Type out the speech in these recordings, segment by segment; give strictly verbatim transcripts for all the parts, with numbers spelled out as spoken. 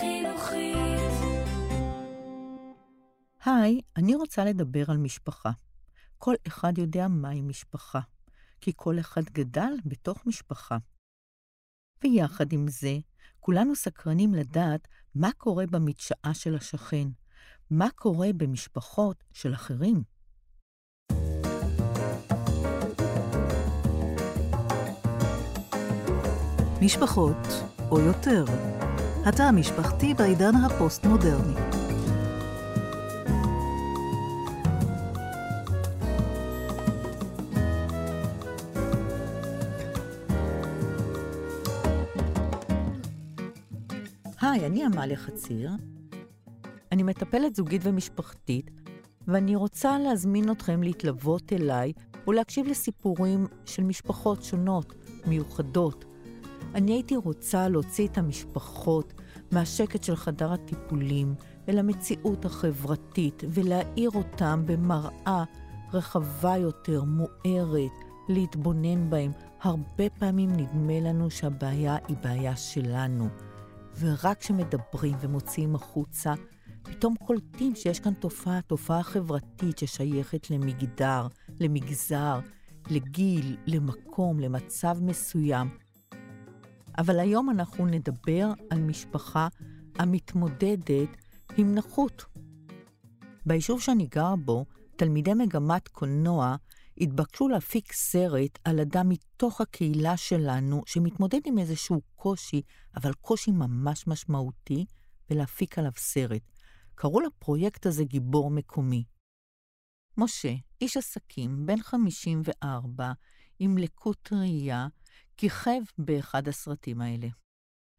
חינוכית. היי, אני רוצה לדבר על משפחה. כל אחד יודע מהי משפחה, כי כל אחד גדל בתוך משפחה. ויחד עם זה, כולנו סקרנים לדעת מה קורה במדשאה של השכן, מה קורה במשפחות של אחרים. משפחות, או יותר, התא המשפחתי בעידן הפוסט-מודרני. היי, אני אמלי חציר. אני מטפלת זוגית ומשפחתית, ואני רוצה להזמין אתכם להתלוות אליי ולהקשיב לסיפורים של משפחות שונות, מיוחדות. אני הייתי רוצה להוציא את המשפחות מהשקט של חדר הטיפולים אל המציאות החברתית ולהאיר אותם במראה רחבה יותר, מוארת, להתבונן בהם. הרבה פעמים נדמה לנו שהבעיה היא בעיה שלנו, ורק כשמדברים ומוציאים החוצה, פתאום קולטים שיש כאן תופעה, תופעה חברתית ששייכת למגדר, למגזר, לגיל, למקום, למצב מסוים. אבל היום אנחנו נדבר על משפחה המתמודדת עם נכות. ביישוב שאני גר בו, תלמידי מגמת קולנוע התבקשו להפיק סרט על אדם מתוך הקהילה שלנו שמתמודד עם איזשהו קושי, אבל קושי ממש משמעותי, ולהפיק עליו סרט. קראו לפרויקט הזה גיבור מקומי. משה, איש עסקים, בן חמישים וארבע, עם לקות ראייה, כיכב באחד הסרטים האלה.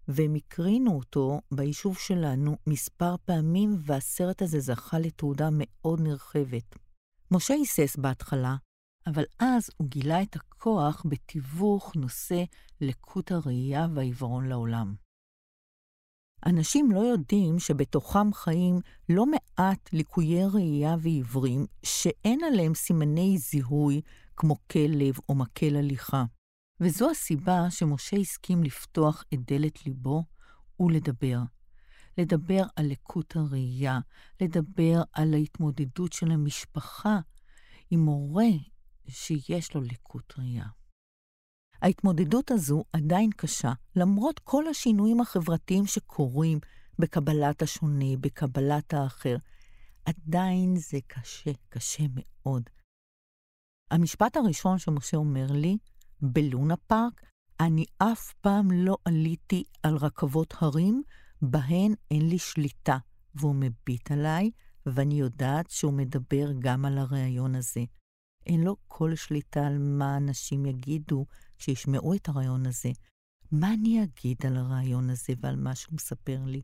והם הקרינו אותו ביישוב שלנו מספר פעמים, והסרט הזה זכה לתעודה מאוד נרחבת. משה היסס בהתחלה, אבל אז הוא גילה את הכוח בתיווך נושא לקות הראייה והעיוורון לעולם. אנשים לא יודעים שבתוכם חיים לא מעט ליקויי ראייה ועיוורים שאין עליהם סימני זיהוי כמו כלב או מקל הליכה. וזו הסיבה שמשה הסכים לפתוח את דלת ליבו ולדבר. לדבר על לקות הראייה, לדבר על ההתמודדות של המשפחה עם הורה שיש לו לקות ראייה. ההתמודדות הזו עדיין קשה, למרות כל השינויים החברתיים שקורים בקבלת השונה, בקבלת האחר. עדיין זה קשה, קשה מאוד. המשפט הראשון שמשה אומר לי, בלונה פארק, אני אף פעם לא עליתי על רכבות הרים, בהן אין לי שליטה, והוא מביט עליי, ואני יודעת שהוא מדבר גם על הרעיון הזה. אין לו כל שליטה על מה אנשים יגידו כשישמעו את הרעיון הזה. מה אני אגיד על הרעיון הזה ועל מה שהוא מספר לי?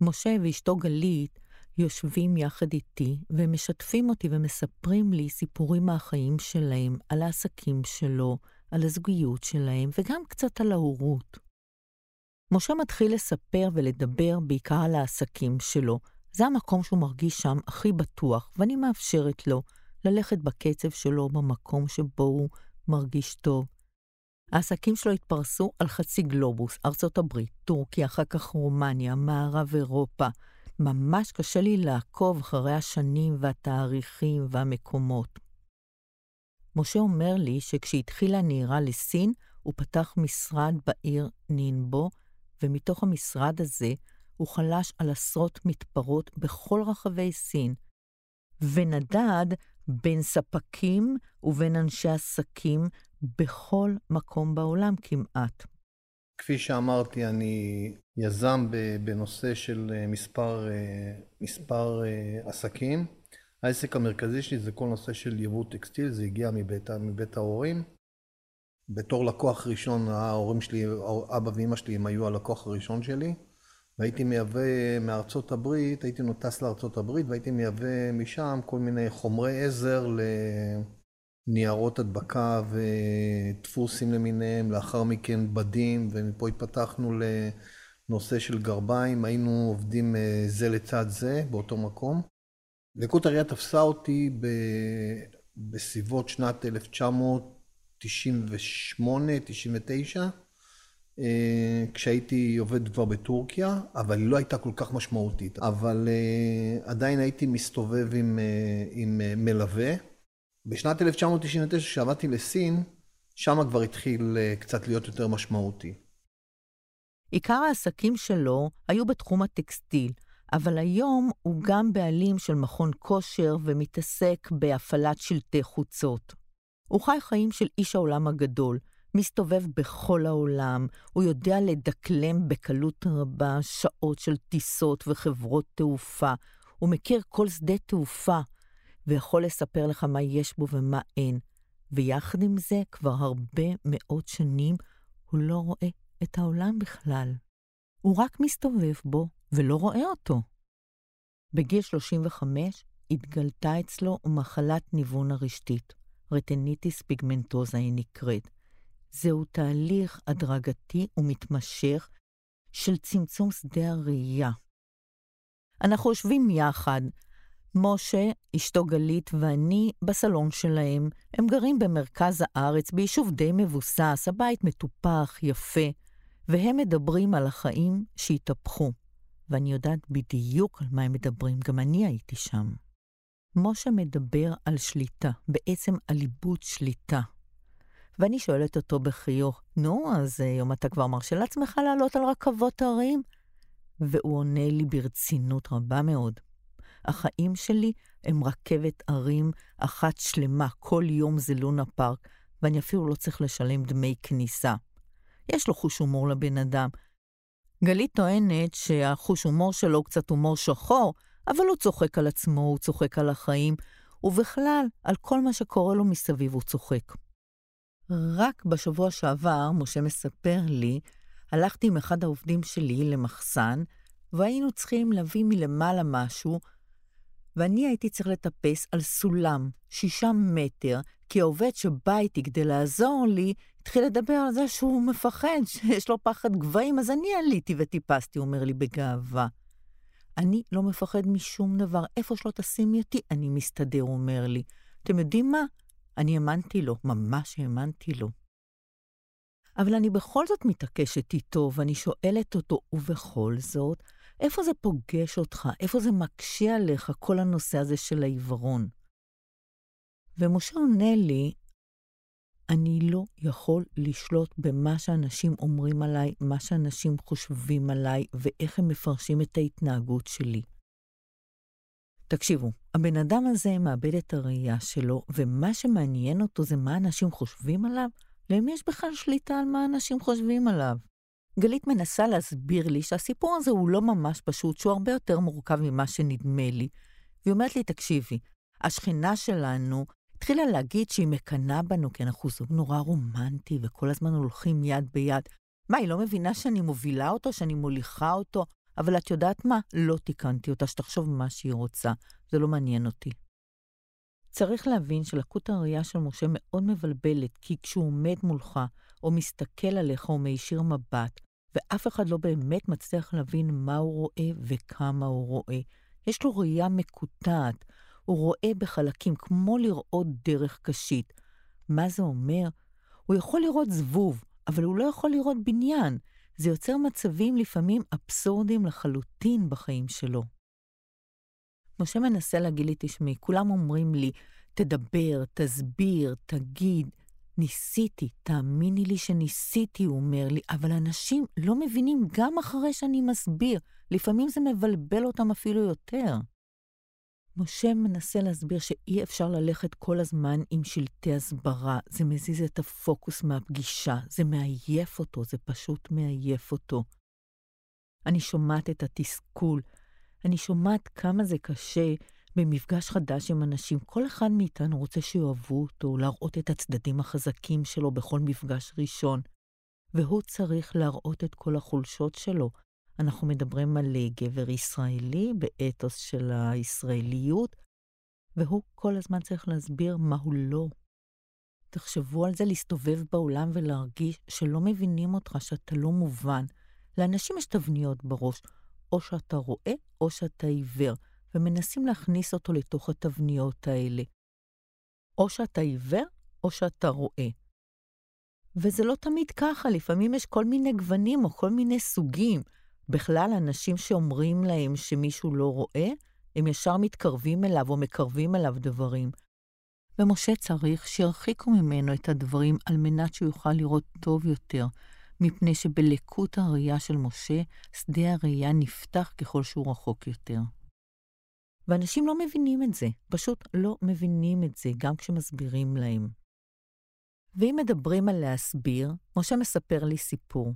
משה ואשתו גלית יושבים יחד איתי ומשתפים אותי ומספרים לי סיפורים מהחיים שלהם, על העסקים שלו, על הזוגיות שלהם וגם קצת על ההורות. משה מתחיל לספר ולדבר בעיקר על העסקים שלו. זה המקום שהוא מרגיש שם הכי בטוח, ואני מאפשרת לו ללכת בקצב שלו במקום שבו הוא מרגיש טוב. העסקים שלו התפרסו על חצי גלובוס, ארצות הברית, טורקיה, אחר כך רומניה, מערב אירופה. ממש קשה לי לעקוב אחרי השנים והתאריכים והמקומות. משה אומר לי שכשהתחילה נהירה לסין, הוא פתח משרד בעיר נינבו, ומתוך המשרד הזה הוא חלש על עשרות מתפרות בכל רחבי סין, ונדד בין ספקים ובין אנשי עסקים בכל מקום בעולם כמעט. כפי שאמרתי, אני יזם בנושא של מספר, מספר עסקים. העסק המרכזי שלי זה כל נושא של יבוא טקסטיל, זה הגיע מבית, מבית ההורים. בתור לקוח ראשון, ההורים שלי, אבא ואמא שלי, הם היו הלקוח הראשון שלי. והייתי מייבא מארצות הברית, הייתי נוטס לארצות הברית, והייתי מייבא משם כל מיני חומרי עזר לניירות הדבקה ודפוסים למיניהם, לאחר מכן בדים, ומפה התפתחנו לנושא של גרביים, היינו עובדים זה לצד זה, באותו מקום. לקות הראייה תפסה אותי ב... בסביבות שנת אלף תשע מאות תשעים ושמונה תשעים ותשע, כשהייתי עובד כבר בטורקיה, אבל היא לא הייתה כל כך משמעותית. אבל עדיין הייתי מסתובב עם, עם מלווה. בשנת אלף תשע מאות תשעים ותשע, כשעבדתי לסין, שם כבר התחיל קצת להיות יותר משמעותי. עיקר העסקים שלו היו בתחום הטקסטיל, אבל היום הוא גם בעלים של מכון כושר ומתעסק בהפעלת שלטי חוצות. הוא חי חיים של איש העולם הגדול, מסתובב בכל העולם, הוא יודע לדקלם בקלות רבה שעות של טיסות וחברות תעופה, הוא מכיר כל שדה תעופה, ויכול לספר לך מה יש בו ומה אין. ויחד עם זה כבר הרבה מאות שנים הוא לא רואה את העולם בכלל. הוא רק מסתובב בו ולא רואה אותו. בגיל שלושים וחמש התגלתה אצלו מחלת ניוון הרשתית, רטניטיס פיגמנטוזה היא נקראת. זהו תהליך הדרגתי ומתמשך של צמצום שדה הראייה. אנחנו יושבים יחד, משה, אשתו גלית ואני בסלון שלהם. הם גרים במרכז הארץ, ביישוב די מבוסס, הבית מטופח, יפה, והם מדברים על החיים שהתהפכו. ואני יודעת בדיוק על מה הם מדברים, גם אני הייתי שם. משה מדבר על שליטה, בעצם על איבוד שליטה. ואני שואלת אותו בחיוך, נו, אז יום אתה כבר מרשה לעצמך לעלות על רכבות הרים? והוא עונה לי ברצינות רבה מאוד. החיים שלי הם רכבת הרים אחת שלמה, כל יום זה לונה פארק, ואני אפילו לא צריך לשלם דמי כניסה. יש לו חוש הומור לבן אדם. גלית טוענת שהחוש הומור שלו קצת הומור שחור, אבל הוא צוחק על עצמו, הוא צוחק על החיים, ובכלל על כל מה שקורה לו מסביב הוא צוחק. רק בשבוע שעבר, משה מספר לי, הלכתי עם אחד העובדים שלי למחסן, והיינו צריכים להביא מלמעלה משהו, ואני הייתי צריך לטפס על סולם, שישה מטר, כי העובד שבא איתי כדי לעזור לי, התחיל לדבר על זה שהוא מפחד, שיש לו פחד גבהים, אז אני עליתי וטיפסתי, אומר לי בגאווה. אני לא מפחד משום דבר, איפה שלא תשימי אותי, אני מסתדר, אומר לי. אתם יודעים מה? אני האמנתי לו, ממש האמנתי לו. אבל אני בכל זאת מתעקשת איתו, ואני שואלת אותו, ובכל זאת, איפה זה פוגש אותך? איפה זה מקשה עליך כל הנושא הזה של העיוורון? ומשה עונה לי, אני לא יכול לשלוט במה שאנשים אומרים עליי, מה שאנשים חושבים עליי, ואיך הם מפרשים את ההתנהגות שלי. תקשיבו, הבן אדם הזה מאבד את הראייה שלו, ומה שמעניין אותו זה מה אנשים חושבים עליו, למי יש בכלל שליטה על מה אנשים חושבים עליו. גלית מנסה להסביר לי שהסיפור הזה הוא לא ממש פשוט, שהוא הרבה יותר מורכב ממה שנדמה לי. והיא אומרת לי, תקשיבי, השכנה שלנו התחילה להגיד שהיא מקנה בנו, כי אנחנו זוג נורא רומנטי, וכל הזמן הולכים יד ביד. מה, היא לא מבינה שאני מובילה אותו, שאני מוליכה אותו? אבל את יודעת מה? לא תיקנתי אותה, שתחשוב מה שהיא רוצה. זה לא מעניין אותי. צריך להבין שלקות הראייה של משה מאוד מבלבלת, כי כשהוא עומד מולך, או מסתכל עליך, או מישיר מבט, ואף אחד לא באמת מצליח להבין מה הוא רואה וכמה הוא רואה. יש לו ראייה מקוטעת. הוא רואה בחלקים כמו לראות דרך קשית. מה זה אומר? הוא יכול לראות זבוב, אבל הוא לא יכול לראות בניין. זה יוצר מצבים לפעמים אבסורדים לחלוטין בחיים שלו. משה מנסה להגיד לי, תשמעי, כולם אומרים לי, תדבר, תסביר, תגיד, ניסיתי, תאמיני לי שניסיתי, הוא אומר לי, אבל אנשים לא מבינים גם אחרי שאני מסביר, לפעמים זה מבלבל אותם אפילו יותר. משה מנסה להסביר שאי אפשר ללכת כל הזמן עם שלטי הסברה, זה מזיז את הפוקוס מהפגישה, זה מעייף אותו, זה פשוט מעייף אותו. אני שומעת את התסכול, אני שומעת כמה זה קשה במפגש חדש עם אנשים. כל אחד מאיתנו רוצה שיאהבו אותו, להראות את הצדדים החזקים שלו בכל מפגש ראשון, והוא צריך להראות את כל החולשות שלו. אנחנו מדברים על גבר ישראלי באתוס של הישראליות, והוא כל הזמן צריך להסביר מה הוא לא. תחשבו על זה, להסתובב בעולם ולהרגיש שלא מבינים אותך, שאתה לא מובן. לאנשים יש תבניות בראש, או שאתה רואה או שאתה עיוור, ומנסים להכניס אותו לתוך התבניות האלה. או שאתה עיוור או שאתה רואה. וזה לא תמיד ככה, לפעמים יש כל מיני גוונים או כל מיני סוגים. בכלל, אנשים שאומרים להם שמישהו לא רואה, הם ישר מתקרבים אליו או מקרבים אליו דברים. ומשה צריך שירחיקו ממנו את הדברים על מנת שהוא יוכל לראות טוב יותר, מפני שבלקות הראייה של משה, שדה הראייה נפתח ככל שהוא רחוק יותר. ואנשים לא מבינים את זה, פשוט לא מבינים את זה, גם כשמסבירים להם. ואם מדברים על להסביר, משה מספר לי סיפור.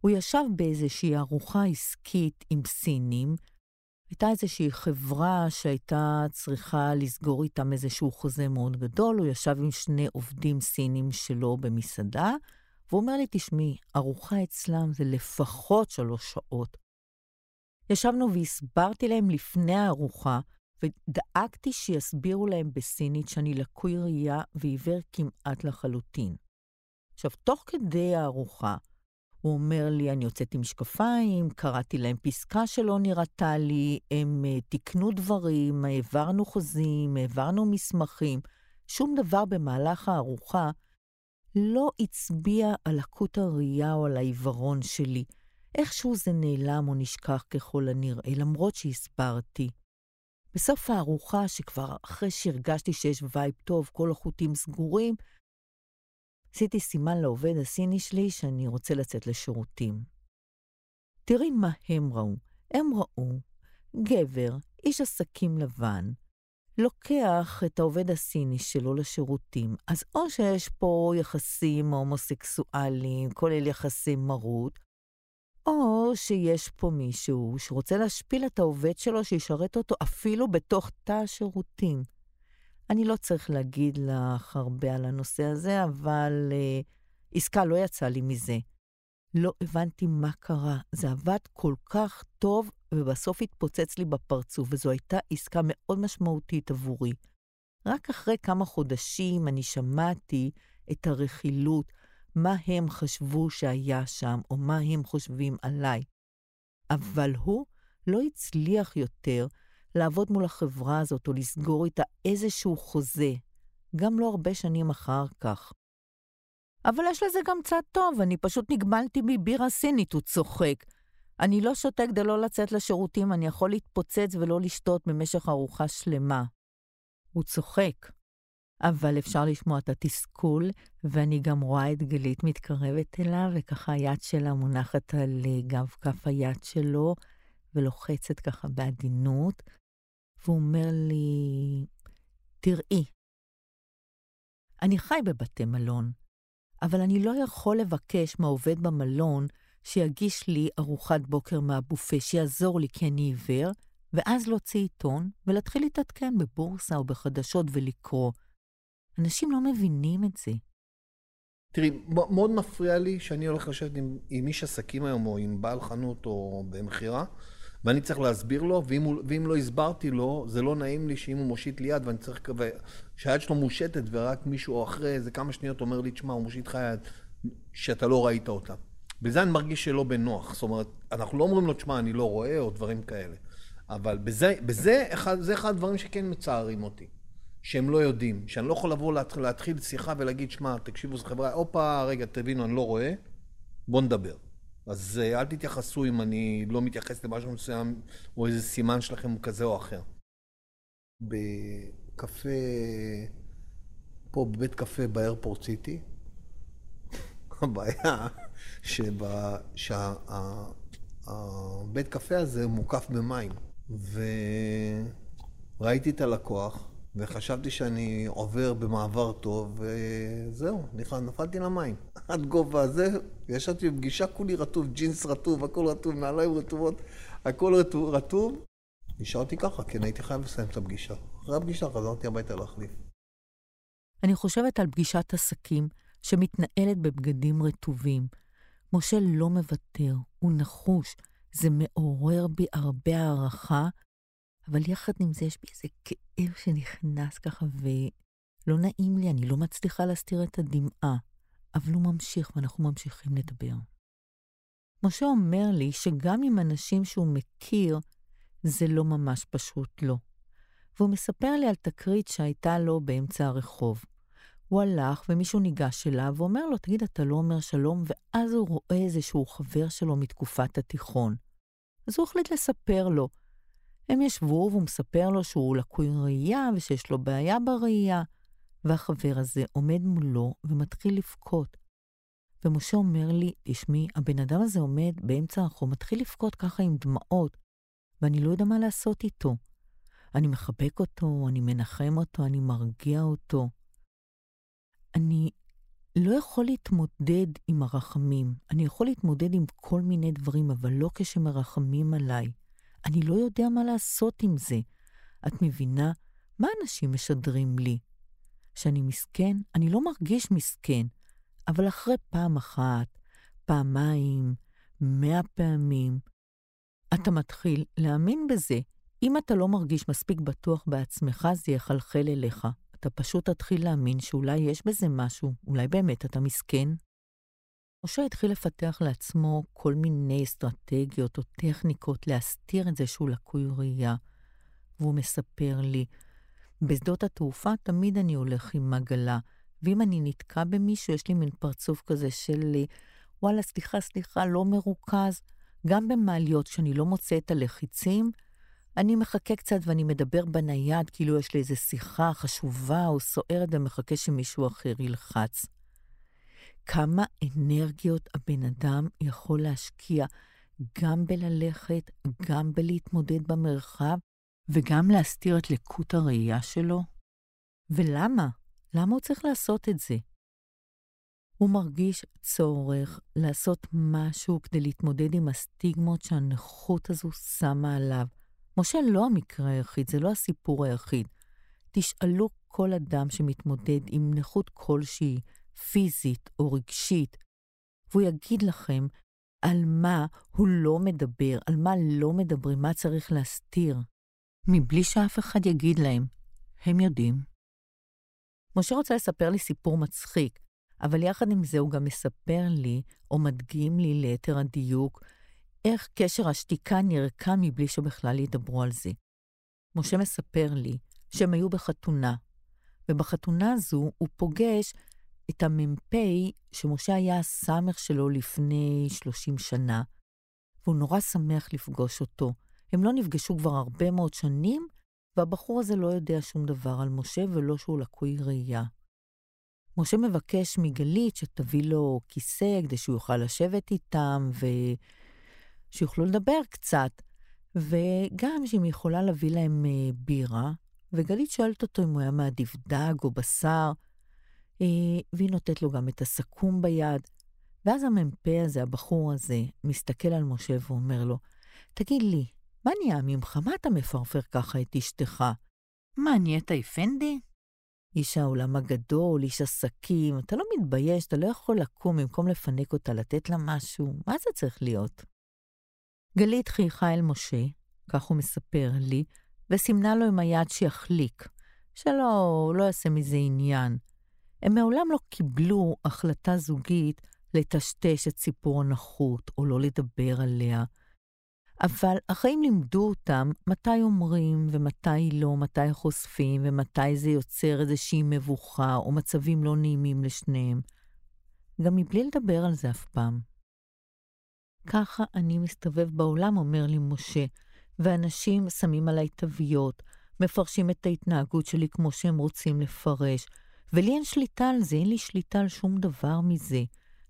הוא ישב באיזושהי ארוחה עסקית עם סינים, הייתה איזושהי חברה שהייתה צריכה לסגור איתם איזשהו חוזה מאוד גדול, הוא ישב עם שני עובדים סינים שלו במסעדה, והוא אומר לי, תשמעי, ארוחה אצלם זה לפחות שלוש שעות. ישבנו והסברתי להם לפני הארוחה, ודאגתי שיסבירו להם בסינית שאני לקוי ראייה ועיוור כמעט לחלוטין. עכשיו, תוך כדי הארוחה, הוא אומר לי, אני יוצאת עם משקפיים, קראתי להם פסקה שלא נראתה לי, הם תיקנו דברים, העברנו חוזים, העברנו מסמכים. שום דבר במהלך הארוחה לא הצביע על לקות הראייה או על העיוורון שלי. איכשהו זה נעלם או נשכח ככל הנראה, למרות שהסברתי. בסוף הארוחה, שכבר אחרי שהרגשתי שיש וייב טוב, כל החוטים סגורים, עשיתי סימן לעובד הסיני שלי שאני רוצה לצאת לשירותים. תראי מה הם ראו. הם ראו גבר, איש עסקים לבן, לוקח את העובד הסיני שלו לשירותים. אז או שיש פה יחסים הומוסקסואליים, כולל יחסים מרות, או שיש פה מישהו שרוצה להשפיל את העובד שלו, שישרת אותו אפילו בתוך תא השירותים. אני לא צריך להגיד לך הרבה על הנושא הזה, אבל uh, עסקה לא יצאה לי מזה. לא הבנתי מה קרה. זה עבד כל כך טוב, ובסוף התפוצץ לי בפרצוף, וזו הייתה עסקה מאוד משמעותית עבורי. רק אחרי כמה חודשים אני שמעתי את הרכילות, מה הם חשבו שהיה שם, או מה הם חושבים עליי. אבל הוא לא הצליח יותר לעבוד מול החברה הזאת, או לסגור איתה איזשהו חוזה, גם לא הרבה שנים אחר כך. אבל יש לזה גם צד טוב, אני פשוט נגמלתי מבירה סינית, הוא צוחק. אני לא שותה כדי לא לצאת לשירותים, אני יכול להתפוצץ ולא לשתות במשך ארוחה שלמה. הוא צוחק. אבל אפשר לשמוע את התסכול, ואני גם רואה את גלית מתקרבת אליו, וככה היד שלה מונחת על גב כף היד שלו, ולוחצת ככה בעדינות, והוא אומר לי, תראי, אני חי בבתי מלון, אבל אני לא יכול לבקש מהעובד במלון שיגיש לי ארוחת בוקר מהבופה, שיעזור לי כי אני עיוור, ואז להוציא עיתון ולהתחיל להתעדכן בבורסה או בחדשות ולקרוא. אנשים לא מבינים את זה. תראי, מאוד מפריע לי שאני הולך לשבת עם, עם איש עסקים היום, או עם בעל חנות, או במחירה, ואני צריך להסביר לו, ואם, הוא, ואם לא הסברתי לו, זה לא נעים לי שאם הוא מושיט לי יד, ואני צריך כווה, שהיד שלו מושטת, ורק מישהו אחרי איזה כמה שניות אומר לי, תשמע, הוא מושיט לך יד, שאתה לא ראית אותה. בזה אני מרגיש שלא בנוח, זאת אומרת, אנחנו לא אומרים לו, תשמע, אני לא רואה, או דברים כאלה. אבל בזה, בזה אחד, זה אחד הדברים שכן מצערים אותי. שהם לא יודעים, שאני לא יכול לבוא להתחיל, להתחיל שיחה ולהגיד, שמה, תקשיבו, זו חברה, אופה, רגע, תבינו, אני לא רואה, בוא נדבר. אז אל תתייחסו אם אני לא מתייחס למשהו מסוים, או איזה סימן שלכם כזה או אחר. בקפה, פה בבית קפה באיירפורט סיטי, הבעיה שבה, שה, הבית קפה הזה מוקף במים, וראיתי את הלקוח, וחשבתי שאני עובר במעבר טוב, וזהו, נפלתי למים. עד גובה הזה, ישבתי בפגישה, כולי רטוב, ג'ינס רטוב, הכל רטוב, נעליים רטובות, הכל רטוב, רטוב. נשארתי ככה, כן, הייתי חייב לסיים את הפגישה. אחרי הפגישה חזרתי הביתה להחליף. אני חושבת על פגישת עסקים שמתנהלת בבגדים רטובים. משה לא מוותר, הוא נחוש, זה מעורר בי הרבה הערכה, אבל יחד עם זה יש בי איזה כאב שנכנס ככה, ולא נעים לי, אני לא מצליחה להסתיר את הדמעה, אבל הוא ממשיך, ואנחנו ממשיכים לדבר. משה אומר לי שגם עם אנשים שהוא מכיר, זה לא ממש פשוט לו. והוא מספר לי על תקרית שהייתה לו באמצע הרחוב. הוא הלך ומישהו ניגש אליו ואומר לו, תגיד, אתה לא אומר שלום, ואז הוא רואה איזשהו חבר שלו מתקופת התיכון. אז הוא החליט לספר לו. הם ישבו והוא מספר לו שהוא לקוי ראייה ושיש לו בעיה בראייה, והחבר הזה עומד מולו ומתחיל לבכות. ומשה אומר לי, תשמעי, הבן אדם הזה עומד באמצע הרחוב, מתחיל לבכות ככה עם דמעות, ואני לא יודע מה לעשות איתו. אני מחבק אותו, אני מנחם אותו, אני מרגיע אותו. אני לא יכול להתמודד עם הרחמים. אני יכול להתמודד עם כל מיני דברים, אבל לא כשמרחמים עליי. אני לא יודע מה לעשות עם זה. את מבינה מה אנשים משדרים לי? שאני מסכן? אני לא מרגיש מסכן. אבל אחרי פעם אחת, פעמיים, מאה פעמים, אתה מתחיל להאמין בזה. אם אתה לא מרגיש מספיק בטוח בעצמך, זה יחלחל אליך. אתה פשוט תתחיל להאמין שאולי יש בזה משהו, אולי באמת אתה מסכן. משה התחיל לפתח לעצמו כל מיני אסטרטגיות או טכניקות להסתיר את זה שהוא לקוי ראייה. והוא מספר לי, בשדות התעופה תמיד אני הולך עם עגלה, ואם אני נתקע במישהו, יש לי מין פרצוף כזה של וואלה, סליחה, סליחה, לא מרוכז. גם במעליות שאני לא מוצא את הלחיצים, אני מחכה קצת ואני מדבר בנייד, כאילו יש לי איזו שיחה חשובה או סוערת ומחכה שמישהו אחר ילחץ. כמה אנרגיות הבן אדם יכול להשקיע גם בללכת, גם בלהתמודד במרחב, וגם להסתיר את לקות הראייה שלו? ולמה? למה הוא צריך לעשות את זה? הוא מרגיש צורך לעשות משהו כדי להתמודד עם הסטיגמות שהנכות הזו שמה עליו. משה לא המקרה היחיד, זה לא הסיפור היחיד. תשאלו כל אדם שמתמודד עם נכות כלשהי, פיזית או רגשית, והוא יגיד לכם על מה הוא לא מדבר, על מה לא מדברים, מה צריך להסתיר, מבלי שאף אחד יגיד להם. הם יודעים. משה רוצה לספר לי סיפור מצחיק, אבל יחד עם זה הוא גם מספר לי, או מדגים לי ליתר הדיוק, איך קשר השתיקה נרקע מבלי שבכלל ידברו על זה. משה מספר לי שהם היו בחתונה, ובחתונה הזו הוא פוגש את הממפי שמשה היה הסמך שלו לפני שלושים שנה, והוא נורא שמח לפגוש אותו. הם לא נפגשו כבר הרבה מאוד שנים, והבחור הזה לא יודע שום דבר על משה ולא שהוא לקוי ראייה. משה מבקש מגלית שתביא לו כיסא כדי שהוא יוכל לשבת איתם ו... שיוכלו לדבר קצת, וגם שהיא יכולה להביא להם בירה, וגלית שואלת אותו אם הוא היה מעדיף דג או בשר, והיא נותנת לו גם את הסכום ביד, ואז הממפה הזה, הבחור הזה, מסתכל על משה ואומר לו, תגיד לי, מה נהיה ממך? מה אתה מפרפר ככה את אשתך? מה, נהיית אפנדי? איש העולם הגדול, איש עסקים, אתה לא מתבייש, אתה לא יכול לקום במקום לפנק אותה, לתת לה משהו, מה זה צריך להיות? גלית חייכה אל משה, כך הוא מספר לי, וסימנה לו עם היד שיחליק, שלא לא יעשה מזה עניין. הם מעולם לא קיבלו החלטה זוגית לטשטש את סיפור הנחות או לא לדבר עליה, אבל החיים לימדו אותם מתי אומרים ומתי לא, מתי חושפים ומתי זה יוצר איזושהי מבוכה או מצבים לא נעימים לשניהם, גם מבלי לדבר על זה אף פעם. ככה אני מסתובב בעולם, אומר לי משה, ואנשים שמים עליי תוויות, מפרשים את ההתנהגות שלי כמו שהם רוצים לפרש, ולי אין שליטה על זה, אין לי שליטה על שום דבר מזה.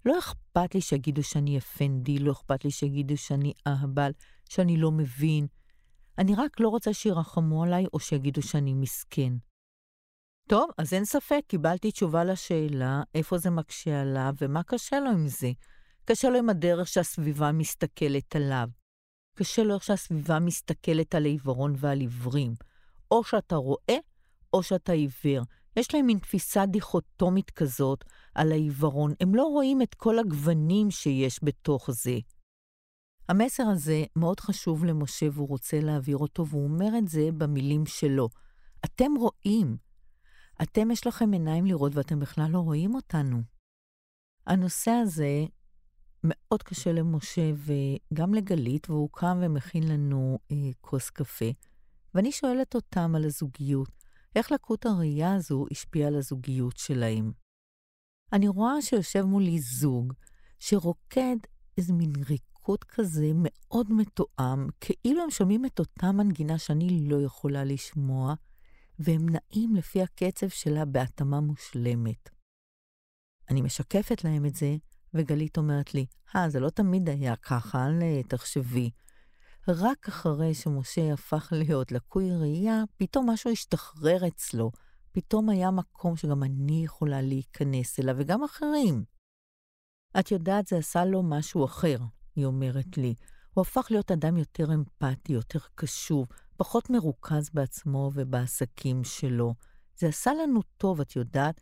לא אכפת לי שיגידו שאני אפנדי, לא אכפת לי שיגידו שאני אהבל, שאני לא מבין. אני רק לא רוצה שירחמו עליי או שיגידו שאני מסכן. טוב, אז אין ספק, קיבלתי תשובה לשאלה, איפה זה מקשה עליו ומה קשה לו עם זה. קשה לו עם הדרך שהסביבה מסתכלת עליו. קשה לו איך שהסביבה מסתכלת על העיוורון ועל עיוורים. או שאתה רואה, או שאתה עיוור. יש להם מין תפיסה דיכוטומית כזאת על העיוורון. הם לא רואים את כל הגוונים שיש בתוך זה. המסר הזה מאוד חשוב למשה והוא רוצה להעביר אותו, והוא אומר את זה במילים שלו. אתם רואים. אתם יש לכם עיניים לראות ואתם בכלל לא רואים אותנו. הנושא הזה מאוד קשה למשה וגם לגלית, והוא קם ומכין לנו אה, כוס קפה. ואני שואלת אותם על הזוגיות. איך לקות הראייה הזו השפיעה על הזוגיות שלהם. אני רואה שיושב מולי זוג שרוקד איזה מין ריקוד כזה מאוד מתואם, כאילו הם שומעים את אותה מנגינה שאני לא יכולה לשמוע, והם נעים לפי הקצב שלה בהתאמה מושלמת. אני משקפת להם את זה, וגלית אומרת לי, אה, זה לא תמיד היה ככה, תחשבי. רק אחרי שמשה הפך להיות לקוי ראייה, פתאום משהו השתחרר אצלו. פתאום היה מקום שגם אני יכולה להיכנס אליו, וגם אחרים. את יודעת, זה עשה לו משהו אחר, היא אומרת לי. הוא הפך להיות אדם יותר אמפתי, יותר קשוב, פחות מרוכז בעצמו ובעסקים שלו. זה עשה לנו טוב, את יודעת.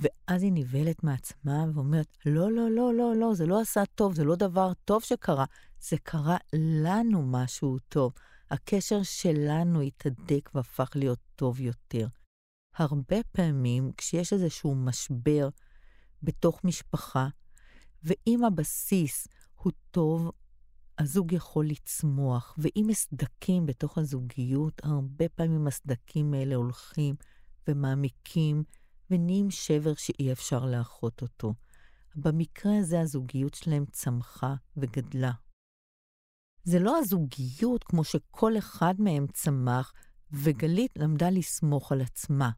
ואז היא ניבלת מעצמה ואומרת, לא, לא, לא, לא, לא, זה לא עשה טוב, זה לא דבר טוב שקרה, זה קרה לנו משהו טוב. הקשר שלנו התהדק והפך להיות טוב יותר. הרבה פעמים כשיש איזשהו משבר בתוך משפחה, ואם הבסיס הוא טוב, הזוג יכול לצמוח, ואם הסדקים בתוך הזוגיות, הרבה פעמים הסדקים האלה הולכים ומעמיקים, ונעים שבר שאי אפשר לאחות אותו. במקרה הזה הזוגיות שלהם צמחה וגדלה. זה לא הזוגיות כמו שכל אחד מהם צמח, וגלית למדה לסמוך על עצמה.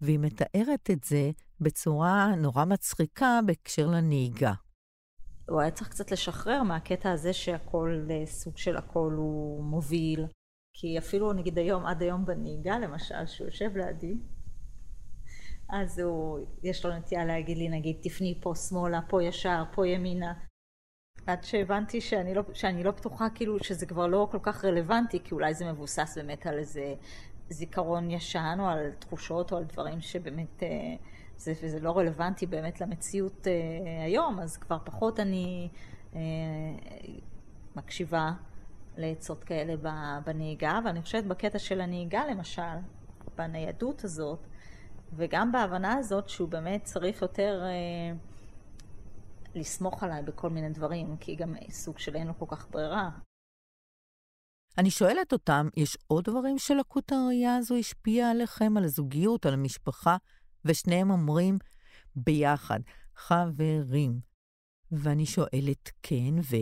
והיא מתארת את זה בצורה נורא מצחיקה בקשר לנהיגה. הוא היה צריך קצת לשחרר מהקטע הזה שהכל, סוג של הכל הוא מוביל. כי אפילו נגיד היום, עד היום בנהיגה למשל, שהוא יושב לידי, אז הוא, יש לו נטייה להגיד לי, נגיד, תפני פה שמאלה, פה ישר, פה ימינה. עד שהבנתי שאני לא, שאני לא פתוחה, כאילו שזה כבר לא כל כך רלוונטי, כי אולי זה מבוסס באמת על איזה זיכרון ישן, או על תחושות, או על דברים שבאמת, אה, זה, זה לא רלוונטי באמת למציאות אה, היום, אז כבר פחות אני אה, מקשיבה לעצות כאלה בנהיגה, ואני חושבת בקטע של הנהיגה, למשל, בניידות הזאת, וגם בהבנה הזאת שהוא באמת צריך יותר אה, לסמוך עליי בכל מיני דברים, כי גם סוג של אין לו כל כך ברירה. אני שואלת אותם, יש עוד דברים שלקות הראייה הזו השפיעה עליכם, על הזוגיות, על המשפחה, ושניהם אומרים ביחד, חברים. ואני שואלת, כן, ו...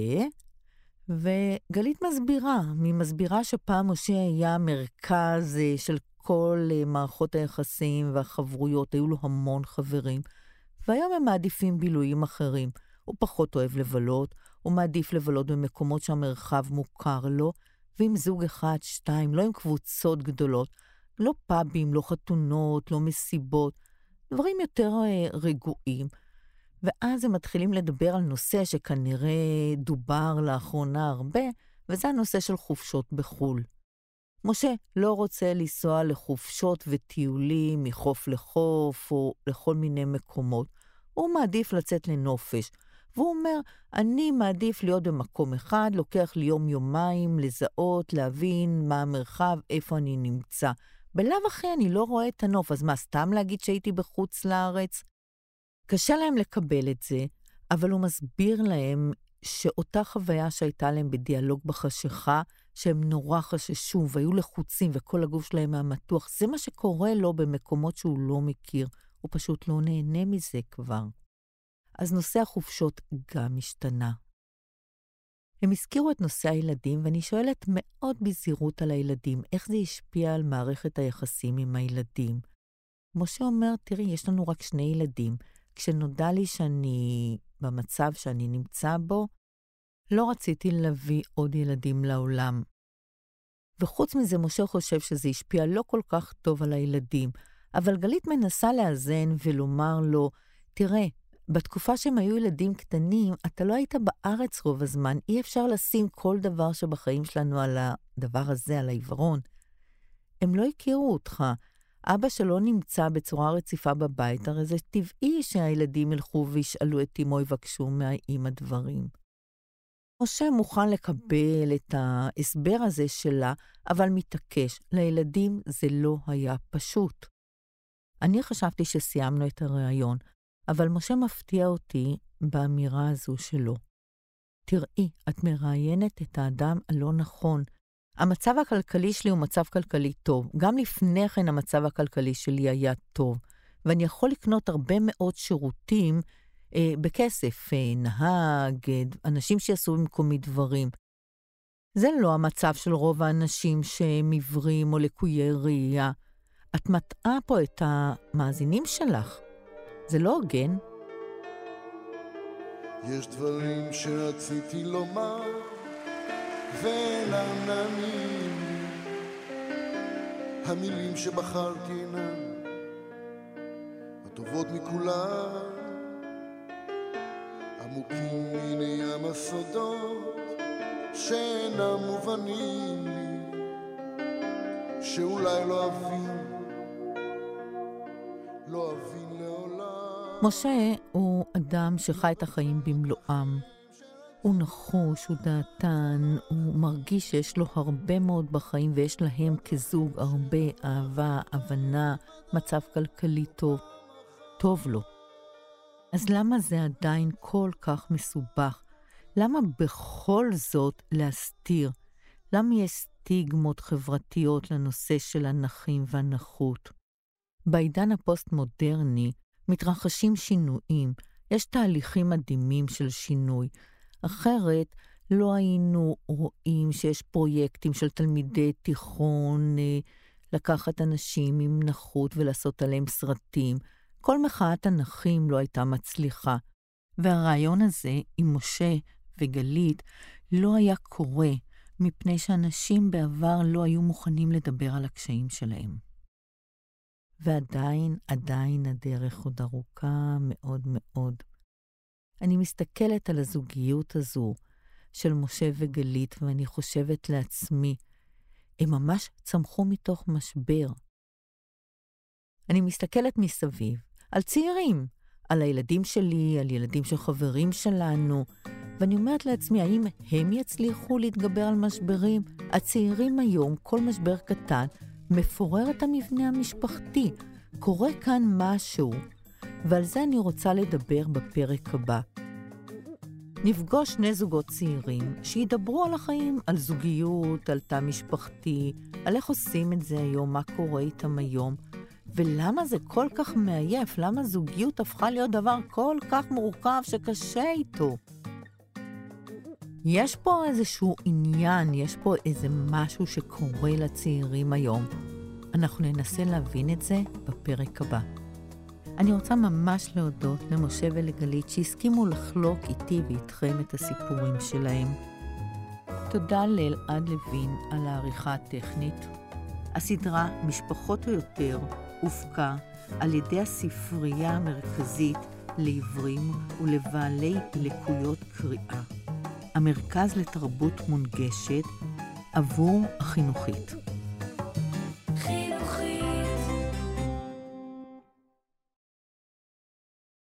וגלית מסבירה, היא מסבירה שפעם משה היה מרכז של קודם, כל מערכות היחסים והחברויות, היו לו המון חברים, והיום הם מעדיפים בילויים אחרים. הוא פחות אוהב לבלות, הוא מעדיף לבלות במקומות שהמרחב מוכר לו, ועם זוג אחד, שתיים, לא עם קבוצות גדולות, לא פאבים, לא חתונות, לא מסיבות, דברים יותר רגועים. ואז הם מתחילים לדבר על נושא שכנראה דובר לאחרונה הרבה, וזה הנושא של חופשות בחול. משה לא רוצה לנסוע לחופשות וטיולים מחוף לחוף או לכל מיני מקומות. הוא מעדיף לצאת לנופש. והוא אומר, אני מעדיף להיות במקום אחד, לוקח לי יום יומיים לזהות, להבין מה המרחב, איפה אני נמצא. בלב אחרי אני לא רואה את הנוף, אז מה, סתם להגיד שהייתי בחוץ לארץ? קשה להם לקבל את זה, אבל הוא מסביר להם שאותה חוויה שהייתה להם בדיאלוג בחשיכה, שהם נורא חששו והיו לחוצים וכל הגוף שלהם מהמתוח, זה מה שקורה לו במקומות שהוא לא מכיר, הוא פשוט לא נהנה מזה כבר. אז נושא החופשות גם השתנה. הם הזכירו את נושא הילדים, ואני שואלת מאוד בזהירות על הילדים, איך זה השפיע על מערכת היחסים עם הילדים. משה אומר, תראי, יש לנו רק שני ילדים, כשנודע לי שאני... במצב שאני נמצא בו, לא רציתי להביא עוד ילדים לעולם. וחוץ מזה, משה חושב שזה השפיע לא כל כך טוב על הילדים, אבל גלית מנסה לאזן ולומר לו, תראה, בתקופה שהם היו ילדים קטנים, אתה לא היית בארץ רוב הזמן, אי אפשר לשים כל דבר שבחיים שלנו על הדבר הזה, על העיוורון. הם לא הכירו אותך. אבא שלא נמצא בצורה רציפה בבית, הרי זה טבעי שהילדים ילכו וישאלו את אמו, יבקשו מהאמא דברים. משה מוכן לקבל את ההסבר הזה שלה, אבל מתעקש, לילדים זה לא היה פשוט. אני חשבתי שסיימנו את הרעיון, אבל משה מפתיע אותי באמירה הזו שלו. תראי, את מראיינת את האדם הלא נכון, המצב הכלכלי שלי הוא מצב כלכלי טוב. גם לפני כן המצב הכלכלי שלי היה טוב. ואני יכול לקנות הרבה מאוד שירותים אה, בכסף, אה, נהג, אה, אנשים שיעשו במקומי דברים. זה לא המצב של רוב האנשים שהם עיוורים או לקויי ראייה. את מטעה פה את המאזינים שלך. זה לא הוגן. יש דברים שרציתי לומר ולעננים, המילים שבחרתי אינן הטובות מכולם, עמוקים מן ים הסודות שאינם מובנים לי, שאולי לא אבין, לא אבין לעולם. משה הוא אדם שחי את החיים במלואם. הוא נחוש, הוא דעתן, הוא מרגיש שיש לו הרבה מאוד בחיים, ויש להם כזוג הרבה אהבה, הבנה, מצב כלכלי טוב. טוב לו. אז למה זה עדיין כל כך מסובך? למה בכל זאת להסתיר? למה יש סטיגמות חברתיות לנושא של הנכים והנחות? בעידן הפוסט-מודרני מתרחשים שינויים, יש תהליכים מדהימים של שינוי. אחרת לא היינו רואים שיש פרויקטים של תלמידי תיכון, לקחת אנשים עם נחות ולעשות עליהם סרטים. כל מחאת הנכים לא הייתה מצליחה. והרעיון הזה עם משה וגלית לא היה קורה, מפני שאנשים בעבר לא היו מוכנים לדבר על הקשיים שלהם. ועדיין, עדיין הדרך עוד ארוכה מאוד מאוד. אני מסתכלת על הזוגיות הזו של משה וגלית, ואני חושבת לעצמי, הם ממש צמחו מתוך משבר. אני מסתכלת מסביב, על צעירים, על הילדים שלי, על ילדים של חברים שלנו, ואני אומרת לעצמי, האם הם יצליחו להתגבר על משברים? הצעירים היום, כל משבר קטן, מפורר את המבנה המשפחתי, קורה כאן משהו, ועל זה אני רוצה לדבר בפרק הבא. נפגוש שני זוגות צעירים שידברו על החיים, על זוגיות, על תא משפחתי, על איך עושים את זה היום, מה קורה איתם היום, ולמה זה כל כך מעייף? למה זוגיות הפכה להיות דבר כל כך מורכב שקשה איתו? יש פה איזשהו עניין, יש פה איזה משהו שקורה לצעירים היום. אנחנו ננסה להבין את זה בפרק הבא. אני רוצה ממש להודות למשה ולגלית שהסכימו לחלוק איתי ואיתכם את הסיפורים שלהם. תודה לאלעד לוין על העריכה הטכנית. הסדרה משפחות או יותר הופקה על ידי הספרייה המרכזית לעיוורים ולבעלי לקויות קריאה, המרכז לתרבות מונגשת עבור החינוכית.